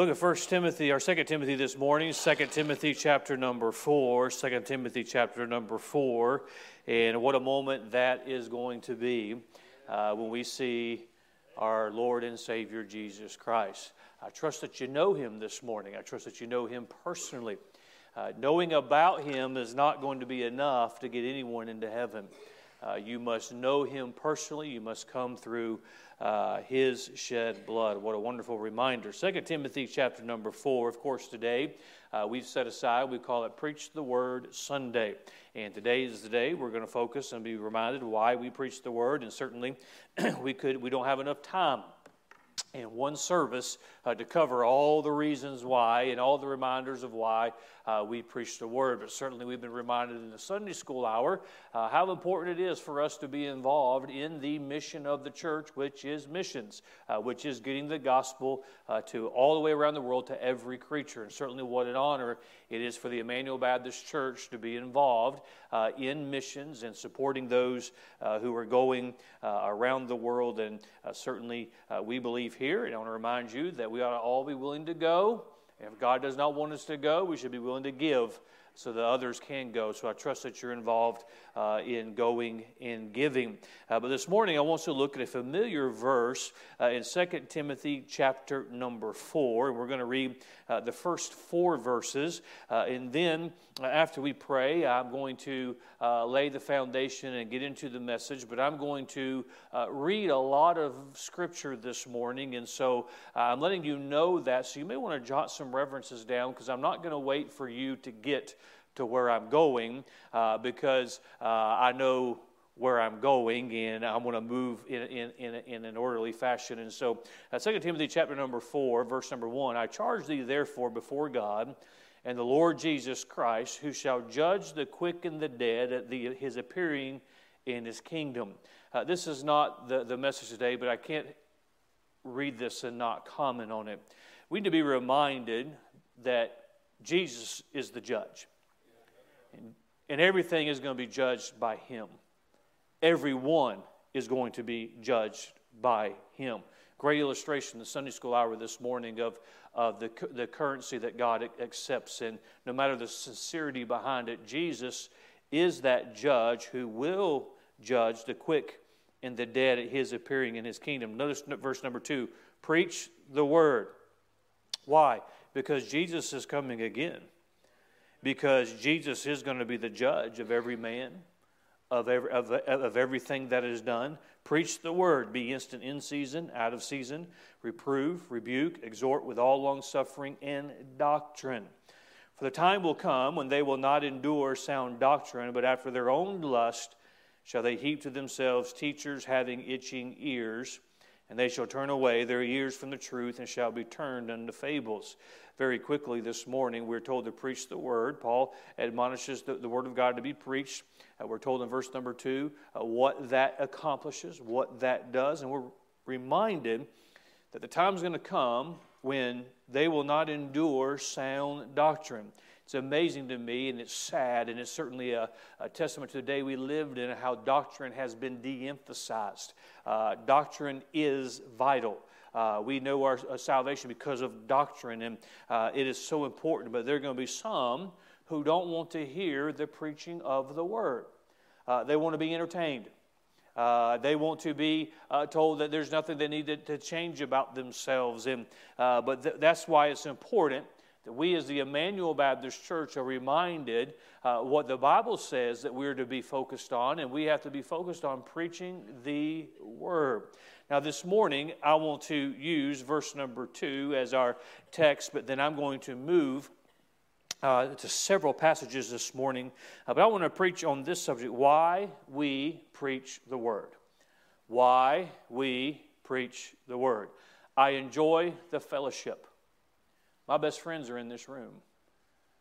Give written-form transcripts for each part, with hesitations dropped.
Look at First Timothy, or Second Timothy this morning, Second Timothy chapter number 4, Second Timothy chapter number 4, and what a moment that is going to be when we see our Lord and Savior Jesus Christ. I trust that you know Him this morning. I trust that you know Him personally. Knowing about Him is not going to be enough to get anyone into heaven. You must know Him personally. You must come through His shed blood. What a wonderful reminder. 2 Timothy chapter number 4, of course, today we've set aside, we call it Preach the Word Sunday. And today is the day we're going to focus and be reminded why we preach the Word. And certainly we don't have enough time in one service to cover all the reasons why and all the reminders of why we preach the Word. But certainly we've been reminded in the Sunday school hour how important it is for us to be involved in the mission of the church, which is missions, which is getting the gospel to all the way around the world to every creature. And certainly what an honor it is for the Emmanuel Baptist Church to be involved in missions and supporting those who are going around the world. And certainly we believe here, and I want to remind you that we ought to all be willing to go. If God does not want us to go, we should be willing to give so that others can go. So I trust that you're involved in going and giving. But this morning, I want us to look at a familiar verse in 2 Timothy chapter number 4. And we're going to read the first four verses. And then after we pray, I'm going to lay the foundation and get into the message. But I'm going to read a lot of Scripture this morning. And so I'm letting you know that. So you may want to jot some references down, because I'm not going to wait for you to get to where I'm going, because I know where I'm going, and I'm going to move in an orderly fashion. And so, 2 Timothy chapter number 4, verse number 1, I charge thee therefore before God and the Lord Jesus Christ, who shall judge the quick and the dead at his appearing in his kingdom. This is not the message today, but I can't read this and not comment on it. We need to be reminded that Jesus is the judge. And everything is going to be judged by Him. Everyone is going to be judged by Him. Great illustration in the Sunday school hour this morning of the currency that God accepts. And no matter the sincerity behind it, Jesus is that judge who will judge the quick and the dead at His appearing in His kingdom. Notice verse number 2, preach the word. Why? Because Jesus is coming again. Because Jesus is going to be the judge of every man, of everything that is done. Preach the word. Be instant in season, out of season. Reprove, rebuke, exhort with all longsuffering and doctrine. For the time will come when they will not endure sound doctrine, but after their own lust shall they heap to themselves teachers having itching ears. And they shall turn away their ears from the truth and shall be turned unto fables. Very quickly this morning, we're told to preach the word. Paul admonishes the word of God to be preached. We're told in verse number 2 what that accomplishes, what that does. And we're reminded that the time's going to come when they will not endure sound doctrine. It's amazing to me, and it's sad, and it's certainly a testament to the day we lived in, how doctrine has been de-emphasized. Doctrine is vital. We know our salvation because of doctrine, and it is so important. But there are going to be some who don't want to hear the preaching of the Word. They want to be entertained. They want to be told that there's nothing they need to change about themselves. And but that's why it's important that we as the Emmanuel Baptist Church are reminded what the Bible says that we're to be focused on, and we have to be focused on preaching the Word. Now this morning, I want to use verse number 2 as our text, but then I'm going to move to several passages this morning. But I want to preach on this subject, why we preach the Word. Why we preach the Word. I enjoy the fellowship. My best friends are in this room,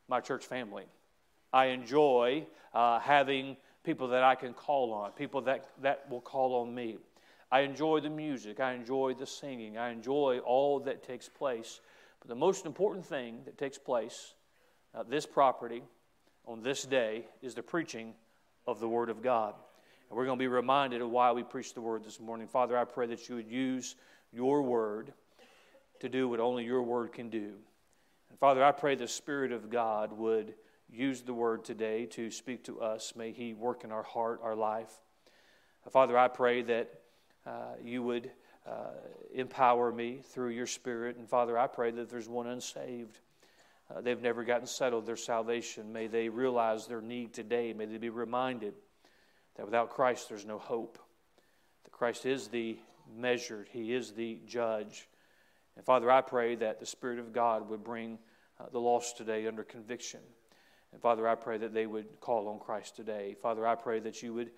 my church family. I enjoy having people that I can call on, people that will call on me. I enjoy the music. I enjoy the singing. I enjoy all that takes place. But the most important thing that takes place at this property on this day is the preaching of the Word of God. And we're going to be reminded of why we preach the Word this morning. Father, I pray that you would use your Word to do what only your word can do. And Father, I pray the Spirit of God would use the word today to speak to us. May He work in our heart, our life. Father, I pray that you would empower me through your Spirit. And Father, I pray that there's one unsaved. They've never gotten settled their salvation. May they realize their need today. May they be reminded that without Christ there's no hope. That Christ is the measured. He is the judge. And Father, I pray that the Spirit of God would bring the lost today under conviction. And Father, I pray that they would call on Christ today. Father, I pray that you would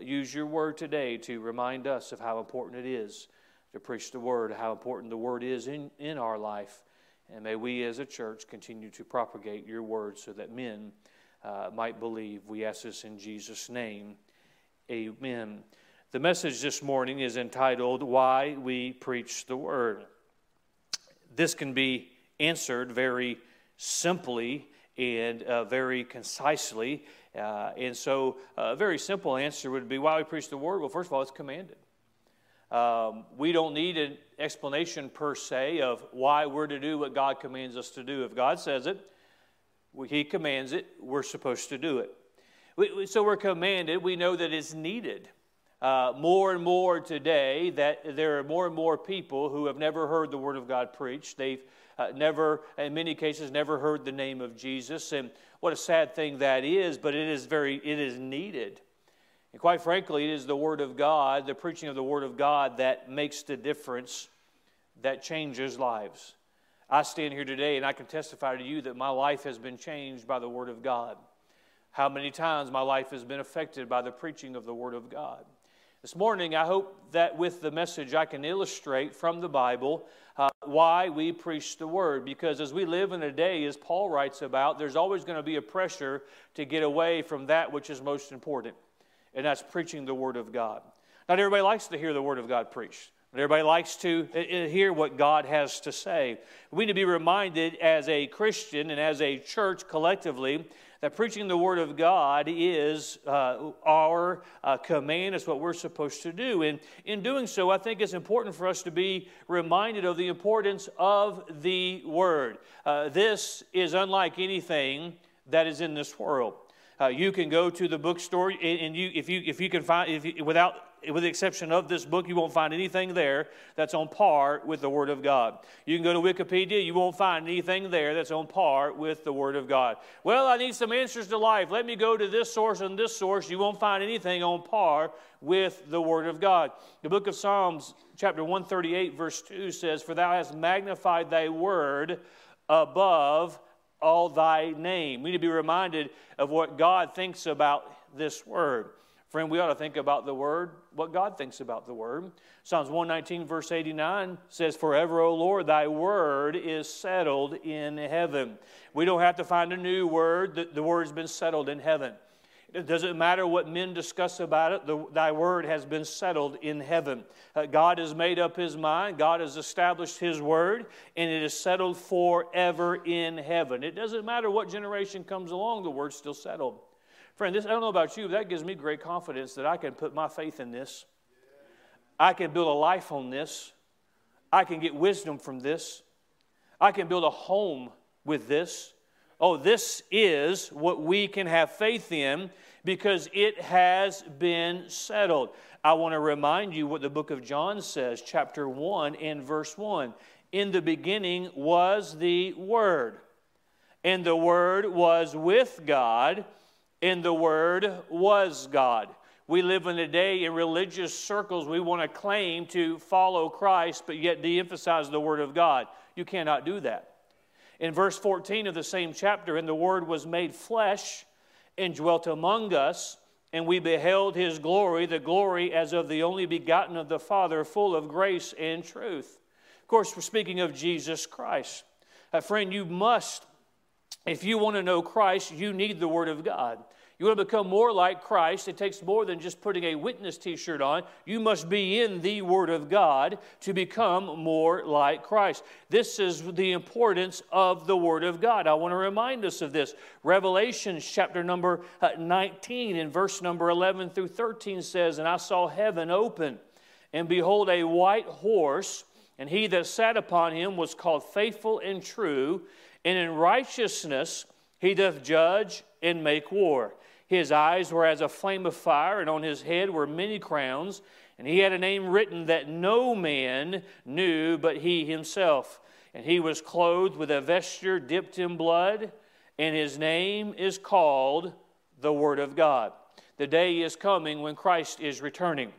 use your word today to remind us of how important it is to preach the word, how important the word is in our life. And may we as a church continue to propagate your word so that men might believe. We ask this in Jesus' name. Amen. The message this morning is entitled, Why We Preach the Word. This can be answered very simply and very concisely. And so a very simple answer would be, why we preach the Word? Well, first of all, it's commanded. We don't need an explanation per se of why we're to do what God commands us to do. If God says it, He commands it, we're supposed to do it. So we're commanded. We know that it's needed. More and more today, that there are more and more people who have never heard the Word of God preached. They've never, in many cases, never heard the name of Jesus. And what a sad thing that is, but it is needed. And quite frankly, it is the Word of God, the preaching of the Word of God, that makes the difference, that changes lives. I stand here today and I can testify to you that my life has been changed by the Word of God. How many times my life has been affected by the preaching of the Word of God. This morning, I hope that with the message I can illustrate from the Bible why we preach the Word. Because as we live in a day, as Paul writes about, there's always going to be a pressure to get away from that which is most important. And that's preaching the Word of God. Not everybody likes to hear the Word of God preached. Not everybody likes to hear what God has to say. We need to be reminded as a Christian and as a church collectively that preaching the Word of God is our command. It's what we're supposed to do. And in doing so, I think it's important for us to be reminded of the importance of the Word. This is unlike anything that is in this world. You can go to the bookstore, and you can find, with the exception of this book, you won't find anything there that's on par with the Word of God. You can go to Wikipedia, you won't find anything there that's on par with the Word of God. Well, I need some answers to life. Let me go to this source and this source. You won't find anything on par with the Word of God. The book of Psalms, chapter 138, verse 2 says, "For thou hast magnified thy word above all thy name." We need to be reminded of what God thinks about this word. Friend, we ought to think about the word, what God thinks about the word. Psalms 119, verse 89 says, "Forever, O Lord, thy word is settled in heaven." We don't have to find a new word. The word's been settled in heaven. It doesn't matter what men discuss about it. Thy word has been settled in heaven. God has made up His mind. God has established His word, and it is settled forever in heaven. It doesn't matter what generation comes along, the word's still settled. Friend, I don't know about you, but that gives me great confidence that I can put my faith in this. I can build a life on this. I can get wisdom from this. I can build a home with this. Oh, this is what we can have faith in because it has been settled. I want to remind you what the book of John says, chapter 1 and verse 1. "In the beginning was the Word, and the Word was with God, and the Word was God." We live in a day in religious circles we want to claim to follow Christ, but yet de-emphasize the Word of God. You cannot do that. In verse 14 of the same chapter, "And the Word was made flesh and dwelt among us, and we beheld His glory, the glory as of the only begotten of the Father, full of grace and truth." Of course, we're speaking of Jesus Christ. Friend, you must, if you want to know Christ, you need the Word of God. You want to become more like Christ, it takes more than just putting a witness t-shirt on. You must be in the Word of God to become more like Christ. This is the importance of the Word of God. I want to remind us of this. Revelation chapter number 19 and verse number 11 through 13 says, "And I saw heaven open, and behold, a white horse, And he that sat upon him was called faithful and true, and in righteousness he doth judge and make war. His eyes were as a flame of fire, and on his head were many crowns. And he had a name written that no man knew but he himself. And he was clothed with a vesture dipped in blood, and his name is called the Word of God. The day is coming when Christ is returning.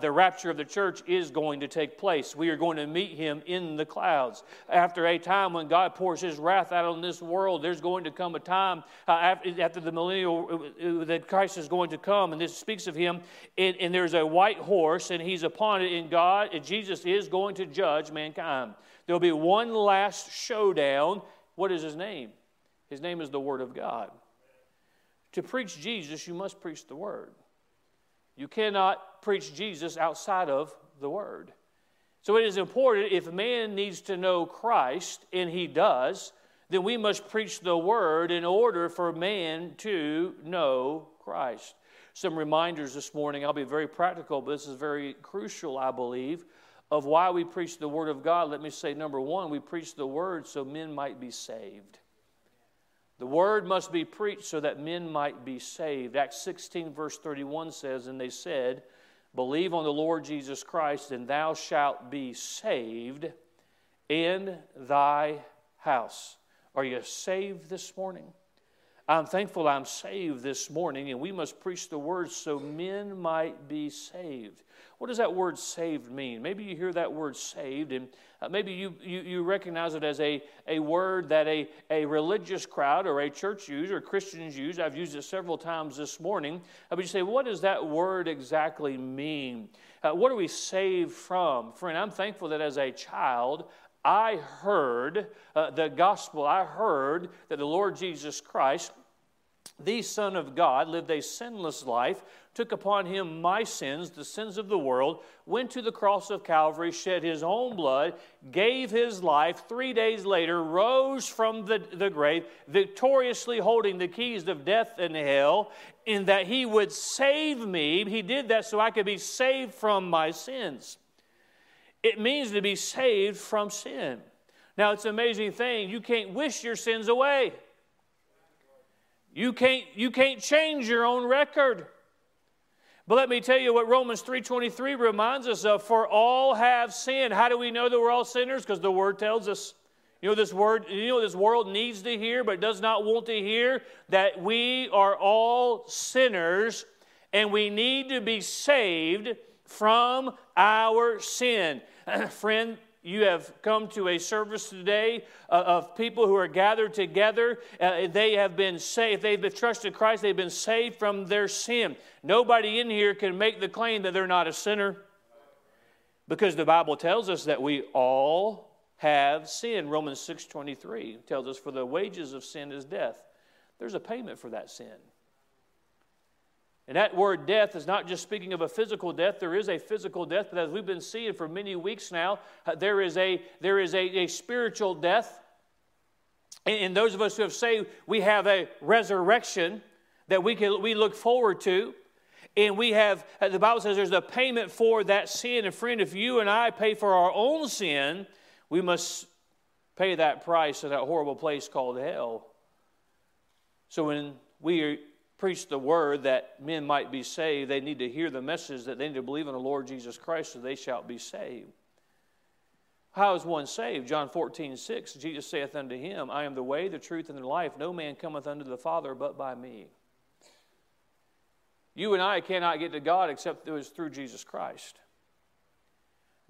The rapture of the church is going to take place. We are going to meet him in the clouds. After a time when God pours his wrath out on this world, there's going to come a time after the millennial that Christ is going to come, and this speaks of him, and there's a white horse, and he's upon it, and God, and Jesus is going to judge mankind. There'll be one last showdown. What is his name? His name is the Word of God. To preach Jesus, you must preach the Word. You cannot preach Jesus outside of the Word. So it is important, if man needs to know Christ, and he does, then we must preach the Word in order for man to know Christ. Some reminders this morning. I'll be very practical, but this is very crucial, I believe, of why we preach the Word of God. Let me say, number one, we preach the Word so men might be saved. The word must be preached so that men might be saved. Acts 16, verse 31 says, and they said, believe on the Lord Jesus Christ, and thou shalt be saved in thy house. Are you saved this morning? I'm thankful I'm saved this morning, and we must preach the word so men might be saved. What does that word saved mean? Maybe you hear that word saved, and maybe you recognize it as a word that a religious crowd or a church user, Christians use. I've used it several times this morning. But you say, what does that word exactly mean? What are we saved from? Friend, I'm thankful that as a child, I heard the gospel. I heard that the Lord Jesus Christ, the Son of God, lived a sinless life, took upon him my sins, the sins of the world, went to the cross of Calvary, shed his own blood, gave his life, 3 days later rose from the grave, victoriously holding the keys of death and hell, in that he would save me. He did that so I could be saved from my sins. It means to be saved from sin. Now, it's an amazing thing. You can't wish your sins away. You can't change your own record. But let me tell you what Romans 3:23 reminds us of. For all have sinned. How do we know that we're all sinners? Because the Word tells us. This world needs to hear but does not want to hear that we are all sinners and we need to be saved from our sin. Friend, you have come to a service today of people who are gathered together. They have been saved. They've trusted Christ. They've been saved from their sin. Nobody in here can make the claim that they're not a sinner, because the Bible tells us that we all have sinned. Romans 6:23 tells us, for the wages of sin is death. There's a payment for that sin. And that word death is not just speaking of a physical death. There is a physical death, but as we've been seeing for many weeks now, there is a spiritual death. And those of us who have saved, we have a resurrection that we look forward to. And we have, the Bible says there's a payment for that sin. And friend, if you and I pay for our own sin, we must pay that price in that horrible place called hell. So when we are preach the word that men might be saved, they need to hear the message that they need to believe in the Lord Jesus Christ so they shall be saved. How is one saved? John 14:6, Jesus saith unto him, I am the way, the truth, and the life. No man cometh unto the Father but by me. You and I cannot get to God except it was through Jesus Christ.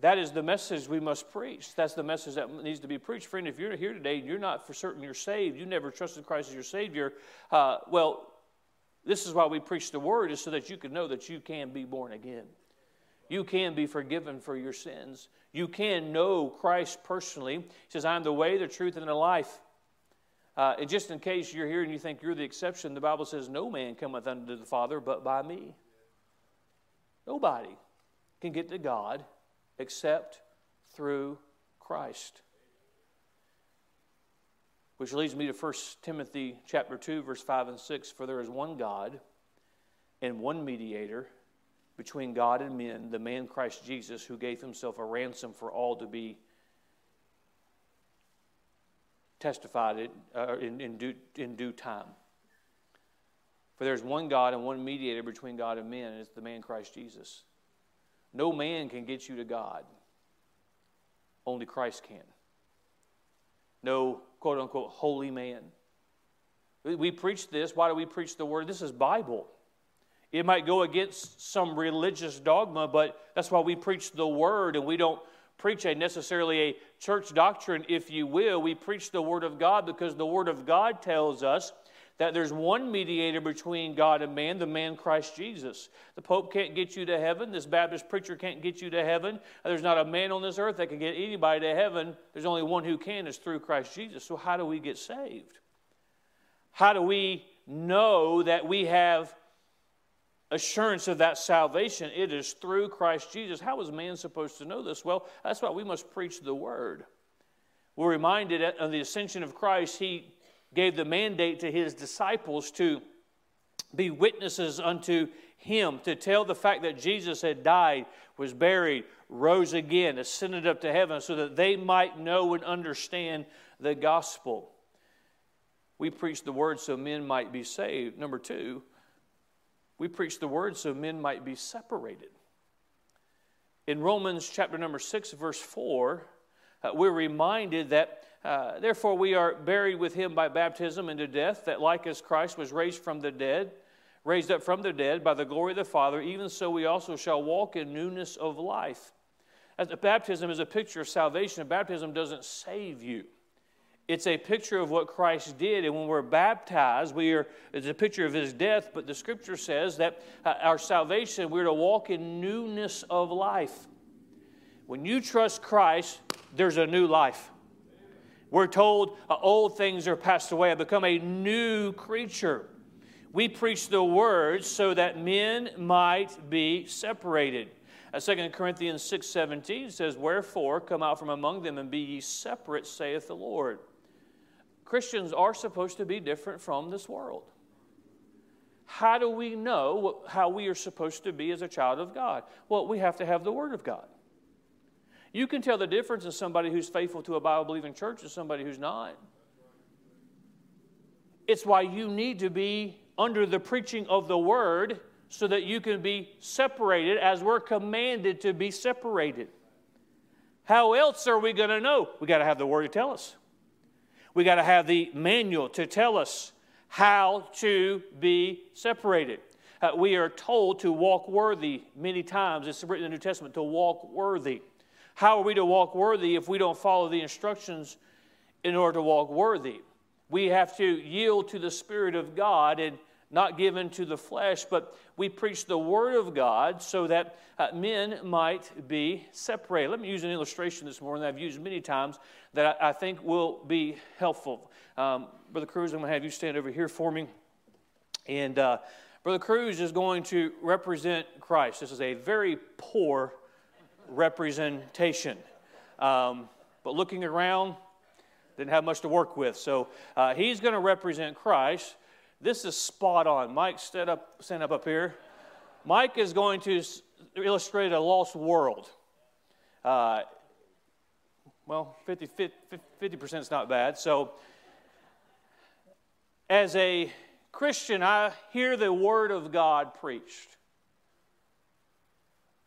That is the message we must preach. That's the message that needs to be preached. Friend, if you're here today and you're not for certain you're saved, you never trusted Christ as your Savior, this is why we preach the word, is so that you can know that you can be born again. You can be forgiven for your sins. You can know Christ personally. He says, I'm the way, the truth, and the life. And just in case you're here and you think you're the exception, the Bible says, no man cometh unto the Father but by me. Nobody can get to God except through Christ. Which leads me to First Timothy chapter 2, verse 5 and 6. For there is one God and one mediator between God and men, the man Christ Jesus, who gave himself a ransom for all to be testified in due time. For there is one God and one mediator between God and men, and it's the man Christ Jesus. No man can get you to God. Only Christ can. No, quote-unquote, holy man. We preach this. Why do we preach the Word? This is Bible. It might go against some religious dogma, but that's why we preach the Word, and we don't preach necessarily a church doctrine, if you will. We preach the Word of God because the Word of God tells us that there's one mediator between God and man, the man Christ Jesus. The Pope can't get you to heaven. This Baptist preacher can't get you to heaven. There's not a man on this earth that can get anybody to heaven. There's only one who can. It's through Christ Jesus. So how do we get saved? How do we know that we have assurance of that salvation? It is through Christ Jesus. How is man supposed to know this? Well, that's why we must preach the Word. We're reminded of the ascension of Christ. He gave the mandate to his disciples to be witnesses unto him, to tell the fact that Jesus had died, was buried, rose again, ascended up to heaven, so that they might know and understand the gospel. We preach the Word so men might be saved. Number two, we preach the Word so men might be separated. In Romans chapter number 6, verse 4, we're reminded that therefore we are buried with him by baptism into death, that like as Christ was raised up from the dead by the glory of the Father, even so we also shall walk in newness of life. As baptism is a picture of salvation. Baptism doesn't save you. It's a picture of what Christ did, and when we're baptized, it's a picture of his death, but the Scripture says that our salvation, we're to walk in newness of life. When you trust Christ, there's a new life. We're told old things are passed away. I become a new creature. We preach the Word so that men might be separated. 2 Corinthians 6:17 says, "Wherefore, come out from among them and be ye separate, saith the Lord." Christians are supposed to be different from this world. How do we know how we are supposed to be as a child of God? Well, we have to have the Word of God. You can tell the difference in somebody who's faithful to a Bible-believing church and somebody who's not. It's why you need to be under the preaching of the Word so that you can be separated as we're commanded to be separated. How else are we going to know? We've got to have the Word to tell us. We've got to have the manual to tell us how to be separated. We are told to walk worthy many times. It's written in the New Testament, to walk worthy. How are we to walk worthy if we don't follow the instructions in order to walk worthy? We have to yield to the Spirit of God and not give in to the flesh, but we preach the Word of God so that men might be separated. Let me use an illustration this morning that I've used many times that I think will be helpful. Brother Cruz, I'm going to have you stand over here for me. And Brother Cruz is going to represent Christ. This is a very poor representation. But looking around, didn't have much to work with. So he's going to represent Christ. This is spot on. Mike, stand up here. Mike is going to illustrate a lost world. 50% is not bad. So as a Christian, I hear the Word of God preached.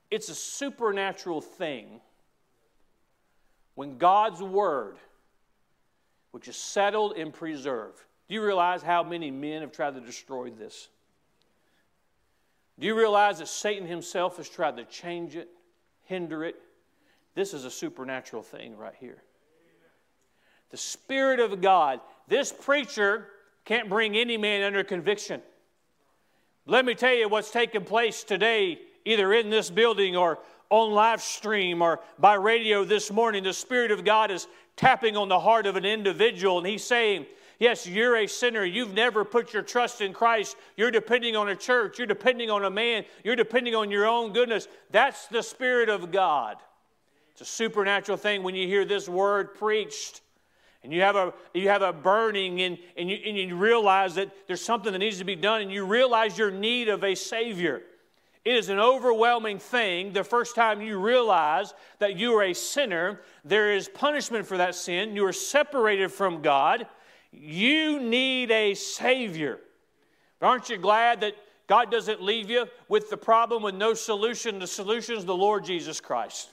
It's a supernatural thing when God's Word, which is settled and preserved. Do you realize how many men have tried to destroy this? Do you realize that Satan himself has tried to change it, hinder it? This is a supernatural thing right here. The Spirit of God. This preacher can't bring any man under conviction. Let me tell you what's taking place today, either in this building or on live stream or by radio this morning. The Spirit of God is tapping on the heart of an individual, and he's saying, yes, you're a sinner. You've never put your trust in Christ. You're depending on a church. You're depending on a man. You're depending on your own goodness. That's the Spirit of God. It's a supernatural thing when you hear this Word preached and you have a burning and you realize that there's something that needs to be done and you realize your need of a Savior. It is an overwhelming thing. The first time you realize that you are a sinner, there is punishment for that sin. You are separated from God. You need a Savior. But aren't you glad that God doesn't leave you with the problem with no solution? The solution is the Lord Jesus Christ.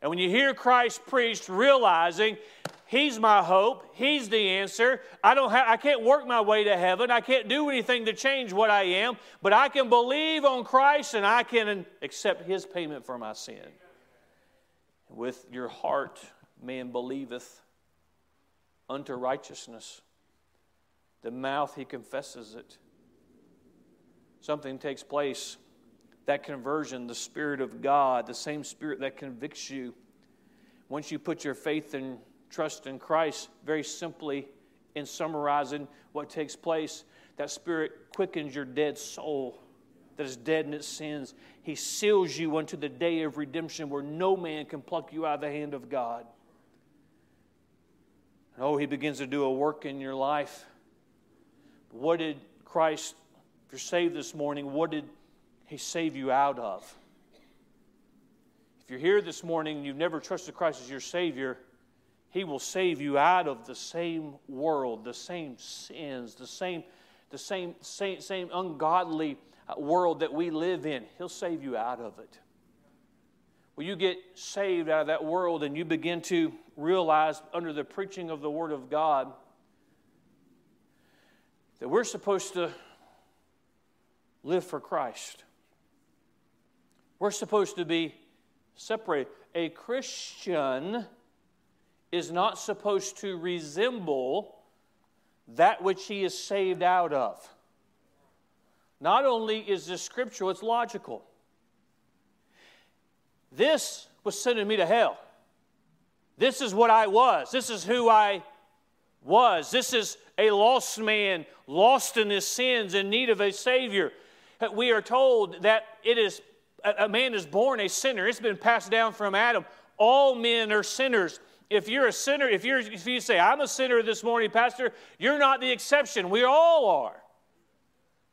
And when you hear Christ preached, realizing He's my hope, He's the answer. I can't work my way to heaven. I can't do anything to change what I am, but I can believe on Christ and I can accept His payment for my sin. With your heart, man believeth unto righteousness. The mouth, he confesses it. Something takes place. That conversion, the Spirit of God, the same Spirit that convicts you. Once you put your faith and trust in Christ, very simply in summarizing what takes place, that Spirit quickens your dead soul that is dead in its sins. He seals you unto the day of redemption where no man can pluck you out of the hand of God. And oh, He begins to do a work in your life. What did Christ, if you're saved this morning, what did He saved you out of? If you're here this morning and you've never trusted Christ as your Savior, He will save you out of the same world, the same sins, the same ungodly world that we live in. He'll save you out of it. When you get saved out of that world and you begin to realize under the preaching of the Word of God that we're supposed to live for Christ. We're supposed to be separated. A Christian is not supposed to resemble that which he is saved out of. Not only is this scriptural, it's logical. This was sending me to hell. This is what I was. This is who I was. This is a lost man, lost in his sins, in need of a Savior. We are told that it is a man is born a sinner. It's been passed down from Adam. All men are sinners. If you're a sinner, if you say, I'm a sinner this morning, Pastor, you're not the exception. We all are.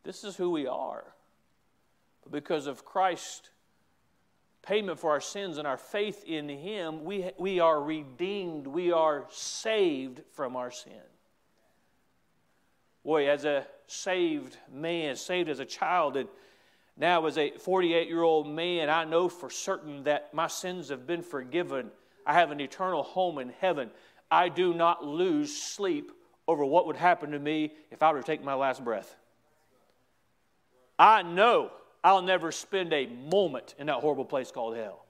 This is who we are. But because of Christ's payment for our sins and our faith in Him, we are redeemed. We are saved from our sin. Boy, as a saved man, saved as a child, and now as a 48-year-old man, I know for certain that my sins have been forgiven. I have an eternal home in heaven. I do not lose sleep over what would happen to me if I were to take my last breath. I know I'll never spend a moment in that horrible place called hell.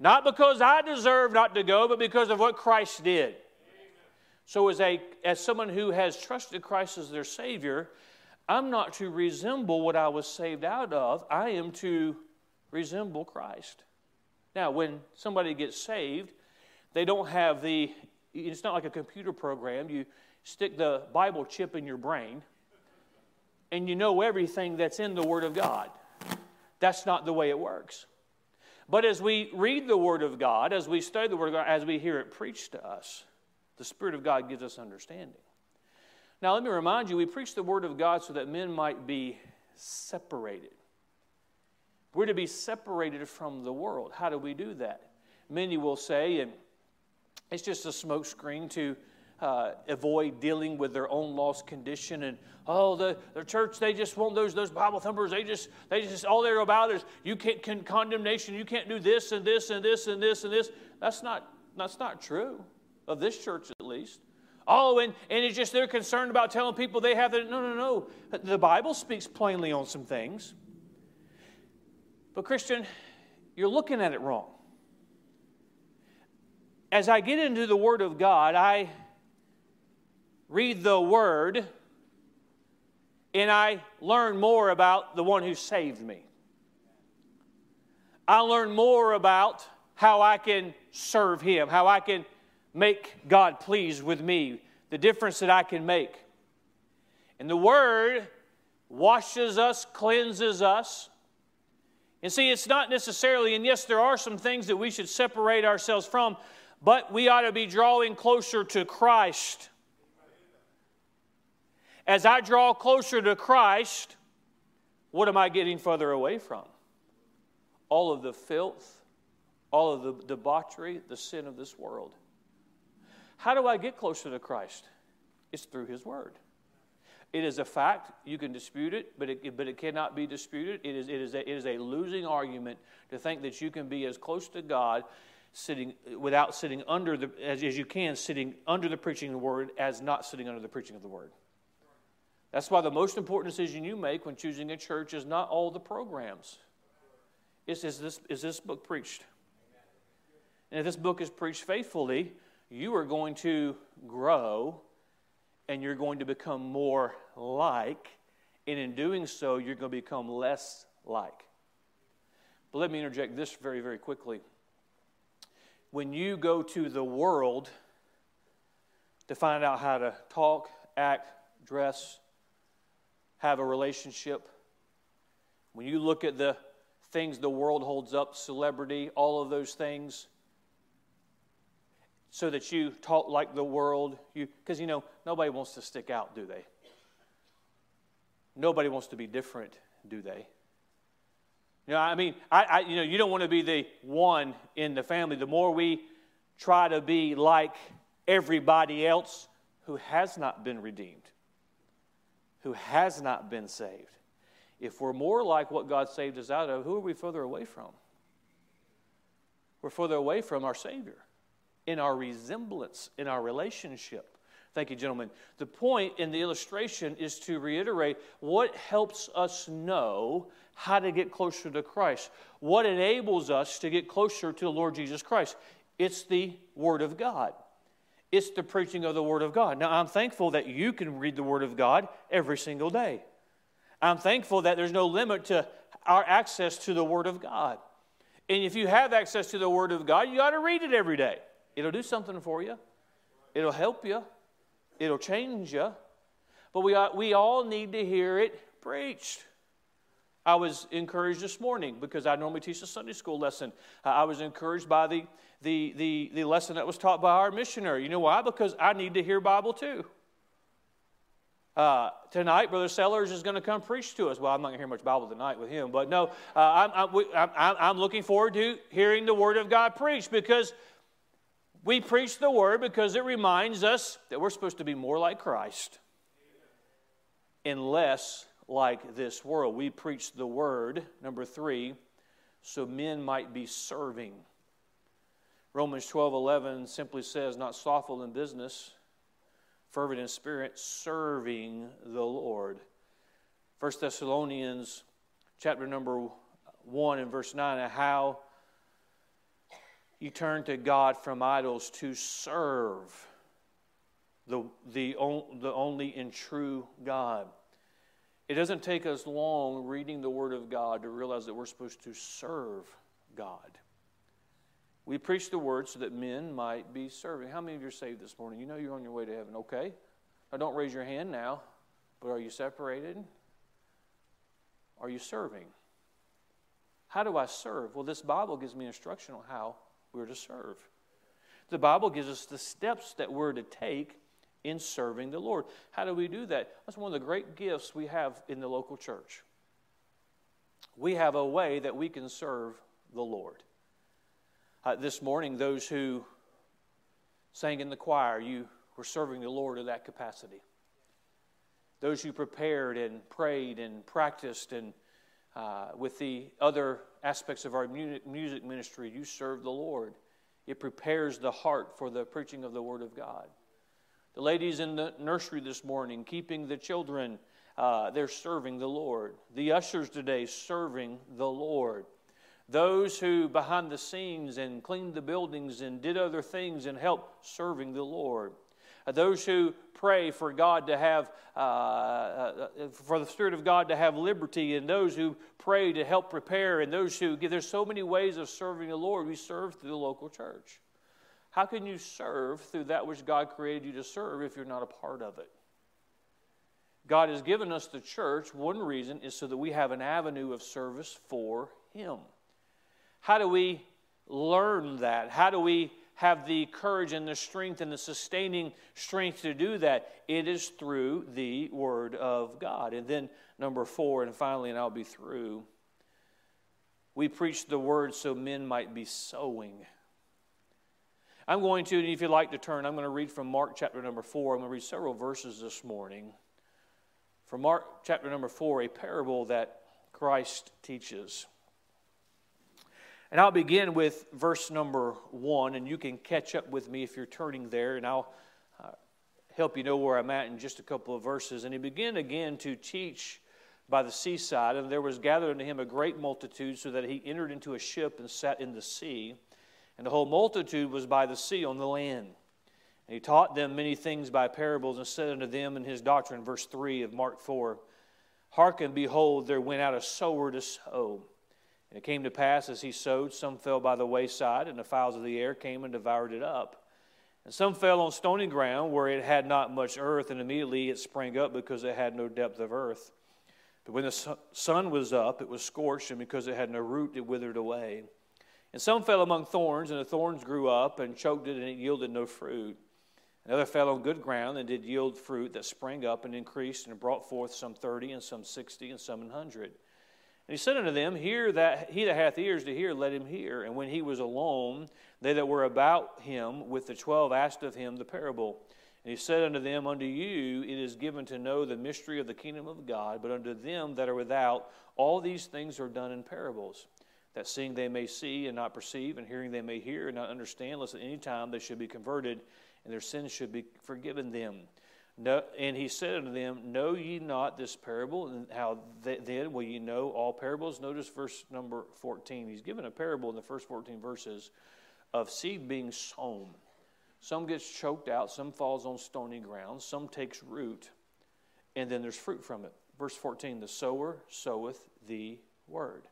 Not because I deserve not to go, but because of what Christ did. So as someone who has trusted Christ as their Savior, I'm not to resemble what I was saved out of. I am to resemble Christ. Now, when somebody gets saved, they don't have it's not like a computer program. You stick the Bible chip in your brain, and you know everything that's in the Word of God. That's not the way it works. But as we read the Word of God, as we study the Word of God, as we hear it preached to us, the Spirit of God gives us understanding. Now, let me remind you, we preach the Word of God so that men might be separated. We're to be separated from the world. How do we do that? Many will say, and it's just a smokescreen to avoid dealing with their own lost condition. And, the church, they just want those Bible thumpers. They just all they're about is you can't condemnation. You can't do this and this and this and this and this. That's not true. Of this church at least. Oh, and it's just they're concerned about telling people they have it. No. The Bible speaks plainly on some things. But Christian, you're looking at it wrong. As I get into the Word of God, I read the Word and I learn more about the one who saved me. I learn more about how I can serve Him, how I can make God pleased with me, the difference that I can make. And the Word washes us, cleanses us. And see, it's not necessarily, and yes, there are some things that we should separate ourselves from, but we ought to be drawing closer to Christ. As I draw closer to Christ, what am I getting further away from? all of the filth, all of the debauchery, the sin of this world. How do I get closer to Christ? It's through His Word. It is a fact. You can dispute it, but it cannot be disputed. It is a losing argument to think that you can be as close to God sitting under the preaching of the Word as not sitting under the preaching of the Word. That's why the most important decision you make when choosing a church is not all the programs. Is this book preached? And if this book is preached faithfully, you are going to grow. And you're going to become more like, and in doing so, you're going to become less like. But let me interject this very, very quickly. When you go to the world to find out how to talk, act, dress, have a relationship, when you look at the things the world holds up, celebrity, all of those things, so that you talk like the world. Because nobody wants to stick out, do they? Nobody wants to be different, do they? You don't want to be the one in the family. The more we try to be like everybody else who has not been redeemed, who has not been saved. If we're more like what God saved us out of, who are we further away from? We're further away from our Savior. In our resemblance, in our relationship. Thank you, gentlemen. The point in the illustration is to reiterate what helps us know how to get closer to Christ. What enables us to get closer to the Lord Jesus Christ? It's the Word of God. It's the preaching of the Word of God. Now, I'm thankful that you can read the Word of God every single day. I'm thankful that there's no limit to our access to the Word of God. And if you have access to the Word of God, you ought to read it every day. It'll do something for you. It'll help you. It'll change you. But we all need to hear it preached. I was encouraged this morning because I normally teach a Sunday school lesson. I was encouraged by the lesson that was taught by our missionary. You know why? Because I need to hear Bible too. Tonight, Brother Sellers is going to come preach to us. Well, I'm not going to hear much Bible tonight with him. But no, I'm looking forward to hearing the Word of God preached because we preach the Word because it reminds us that we're supposed to be more like Christ and less like this world. We preach the Word, number 3, so men might be serving. Romans 12:11 simply says, not slothful in business, fervent in spirit, serving the Lord. First Thessalonians chapter number 1 and verse 9, how you turn to God from idols to serve the only and true God. It doesn't take us long reading the Word of God to realize that we're supposed to serve God. We preach the Word so that men might be serving. How many of you are saved this morning? You know you're on your way to heaven. Okay. Now don't raise your hand now, but are you separated? Are you serving? How do I serve? Well, this Bible gives me instruction on how we're to serve. The Bible gives us the steps that we're to take in serving the Lord. How do we do that? That's one of the great gifts we have in the local church. We have a way that we can serve the Lord. This morning, those who sang in the choir, you were serving the Lord in that capacity. Those who prepared and prayed and practiced and with the other aspects of our music ministry, you serve the Lord. It prepares the heart for the preaching of the Word of God. The ladies in the nursery this morning, keeping the children, they're serving the Lord. The ushers today, serving the Lord. Those who behind the scenes and cleaned the buildings and did other things and helped, serving the Lord. Those who pray for God to have, for the Spirit of God to have liberty, and those who pray to help prepare, and those who give. There's so many ways of serving the Lord. We serve through the local church. How can you serve through that which God created you to serve if you're not a part of it? God has given us the church. One reason is so that we have an avenue of service for Him. How do we learn that? How do we have the courage and the strength and the sustaining strength to do that? It is through the Word of God. And then number 4, and finally, and I'll be through, We preach the word so men might be sowing. I'm going to, and if you'd like to turn, I'm going to read from Mark chapter number 4. I'm going to read several verses this morning. From Mark chapter number 4, a parable that Christ teaches. And I'll begin with verse number 1, and you can catch up with me if you're turning there, and I'll help you know where I'm at in just a couple of verses. And he began again to teach by the seaside, and there was gathered unto him a great multitude, so that he entered into a ship and sat in the sea. And the whole multitude was by the sea on the land. And he taught them many things by parables, and said unto them in his doctrine, verse 3 of Mark 4, Hearken, behold, there went out a sower to sow. And it came to pass, as he sowed, some fell by the wayside, and the fowls of the air came and devoured it up. And some fell on stony ground, where it had not much earth, and immediately it sprang up, because it had no depth of earth. But when the sun was up, it was scorched, and because it had no root, it withered away. And some fell among thorns, and the thorns grew up and choked it, and it yielded no fruit. Another fell on good ground, and did yield fruit that sprang up and increased, and brought forth some 30, and some 60, and some 100. And he said unto them, Hear that he that hath ears to hear, let him hear. And when he was alone, they that were about him with the 12 asked of him the parable. And he said unto them, Unto you it is given to know the mystery of the kingdom of God, but unto them that are without, all these things are done in parables, that seeing they may see and not perceive, and hearing they may hear and not understand, lest at any time they should be converted, and their sins should be forgiven them. No, and he said unto them, Know ye not this parable? And how then will ye know all parables? Notice verse number 14. He's given a parable in the first 14 verses of seed being sown. Some gets choked out, some falls on stony ground, some takes root, and then there's fruit from it. Verse 14, the sower soweth the word.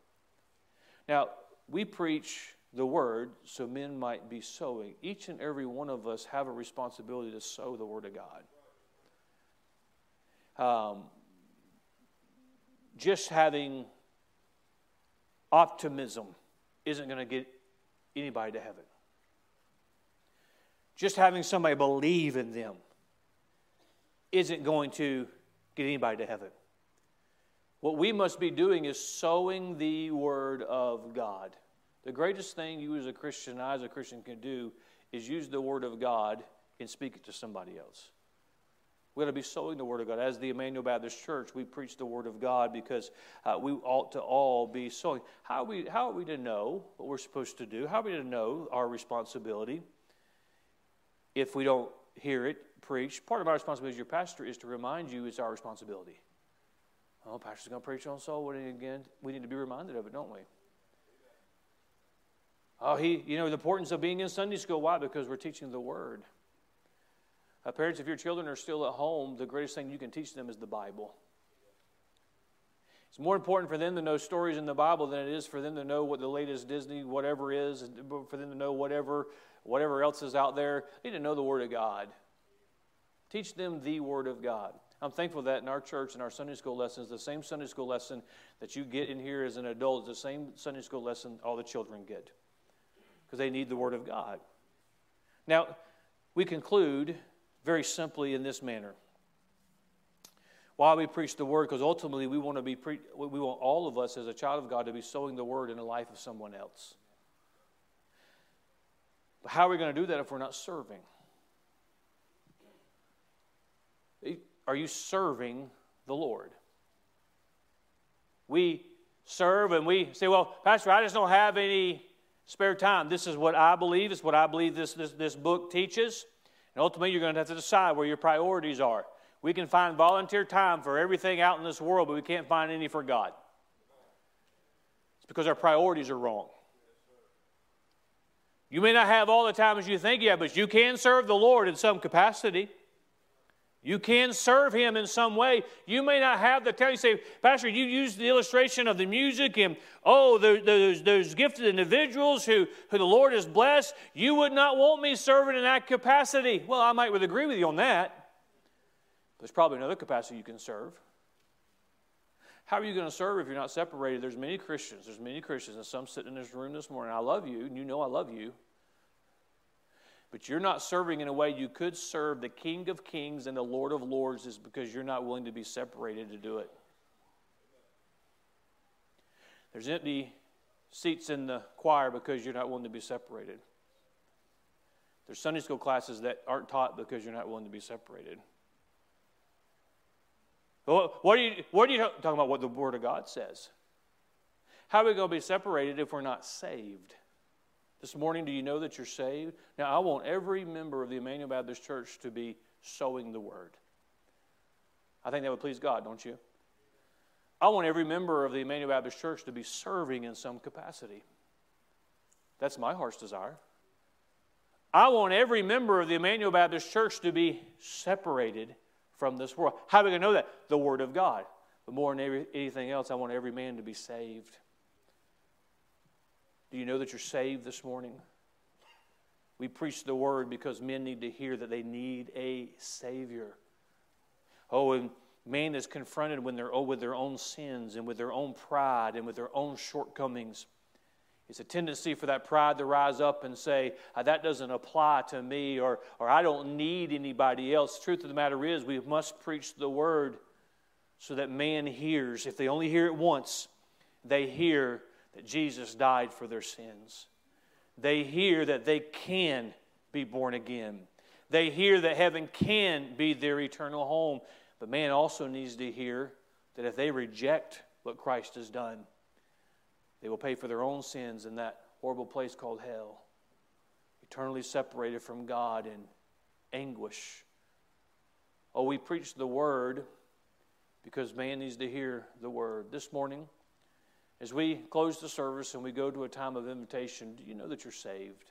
Now, we preach the word so men might be sowing. Each and every one of us have a responsibility to sow the word of God. Just having optimism isn't going to get anybody to heaven. Just having somebody believe in them isn't going to get anybody to heaven. What we must be doing is sowing the Word of God. The greatest thing you as a Christian, I as a Christian can do is use the Word of God and speak it to somebody else. We're going to be sowing the Word of God. As the Emmanuel Baptist Church, we preach the Word of God because we ought to all be sowing. How are we to know what we're supposed to do? How are we to know our responsibility if we don't hear it preached? Part of our responsibility as your pastor is to remind you it's our responsibility. Oh, pastor's going to preach on soul winning again. We need to be reminded of it, don't we? Oh, the importance of being in Sunday school. Why? Because we're teaching the Word. Parents, if your children are still at home, the greatest thing you can teach them is the Bible. It's more important for them to know stories in the Bible than it is for them to know what the latest Disney whatever is, for them to know whatever else is out there. They need to know the Word of God. Teach them the Word of God. I'm thankful that in our church, in our Sunday school lessons, the same Sunday school lesson that you get in here as an adult is the same Sunday school lesson all the children get because they need the Word of God. Now, we conclude very simply in this manner. Why we preach the Word, because ultimately we want all of us as a child of God to be sowing the Word in the life of someone else. But how are we going to do that if we're not serving? Are you serving the Lord? We serve and we say, well, Pastor, I just don't have any spare time. This is what I believe. It's what I believe this book teaches. And ultimately, you're going to have to decide where your priorities are. We can find volunteer time for everything out in this world, but we can't find any for God. It's because our priorities are wrong. You may not have all the time as you think you have, but you can serve the Lord in some capacity. You can serve Him in some way. You may not have the time. You say, Pastor, you used the illustration of the music and, those gifted individuals who the Lord has blessed. You would not want me serving in that capacity. Well, I might agree with you on that. There's probably another capacity you can serve. How are you going to serve if you're not separated? There's many Christians, and some sitting in this room this morning. I love you, and you know I love you. But you're not serving in a way you could serve the King of Kings and the Lord of Lords is because you're not willing to be separated to do it. There's empty seats in the choir because you're not willing to be separated. There's Sunday school classes that aren't taught because you're not willing to be separated. What are you talking about? What the Word of God says. How are we going to be separated if we're not saved? This morning, do you know that you're saved? Now, I want every member of the Emmanuel Baptist Church to be sowing the Word. I think that would please God, don't you? I want every member of the Emmanuel Baptist Church to be serving in some capacity. That's my heart's desire. I want every member of the Emmanuel Baptist Church to be separated from this world. How are we going to know that? The Word of God. But more than anything else, I want every man to be saved. Do you know that you're saved this morning? We preach the Word because men need to hear that they need a Savior. Oh, and man is confronted when they're with their own sins and with their own pride and with their own shortcomings. It's a tendency for that pride to rise up and say, that doesn't apply to me, or I don't need anybody else. The truth of the matter is we must preach the Word so that man hears. If they only hear it once, they hear that Jesus died for their sins. They hear that they can be born again. They hear that heaven can be their eternal home. But man also needs to hear that if they reject what Christ has done, they will pay for their own sins in that horrible place called hell, eternally separated from God in anguish. Oh, we preach the Word because man needs to hear the Word. This morning, as we close the service and we go to a time of invitation, do you know that you're saved?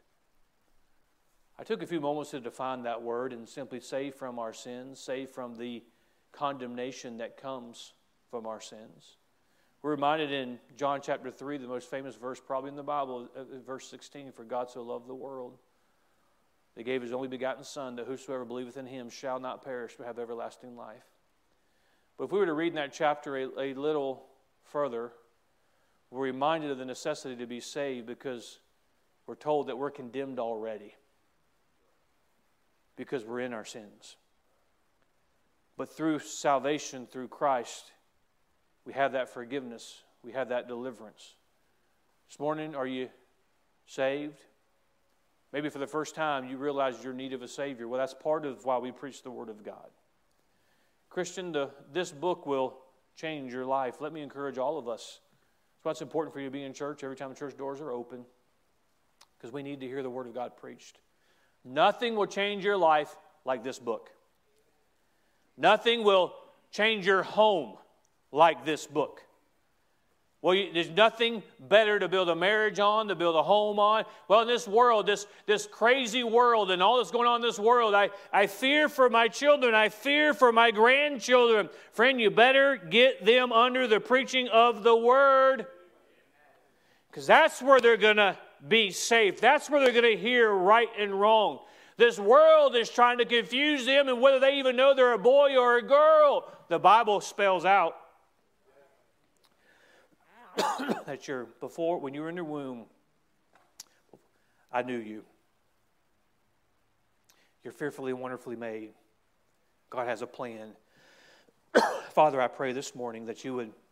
I took a few moments to define that word and simply saved from our sins, saved from the condemnation that comes from our sins. We're reminded in John chapter 3, the most famous verse probably in the Bible, verse 16, for God so loved the world, that he gave his only begotten Son, that whosoever believeth in him shall not perish but have everlasting life. But if we were to read in that chapter a little further, we're reminded of the necessity to be saved because we're told that we're condemned already because we're in our sins. But through salvation, through Christ, we have that forgiveness. We have that deliverance. This morning, are you saved? Maybe for the first time, you realize your need of a Savior. Well, that's part of why we preach the Word of God. Christian, this book will change your life. Let me encourage all of us. That's why it's important for you to be in church every time the church doors are open, because we need to hear the Word of God preached. Nothing will change your life like this book. Nothing will change your home like this book. Well, there's nothing better to build a marriage on, to build a home on. Well, in this world, this crazy world and all that's going on in this world, I fear for my children. I fear for my grandchildren. Friend, you better get them under the preaching of the Word, because that's where they're going to be safe. That's where they're going to hear right and wrong. This world is trying to confuse them and whether they even know they're a boy or a girl. The Bible spells out that when you were in your womb, I knew you. You're fearfully and wonderfully made. God has a plan. Father, I pray this morning that you would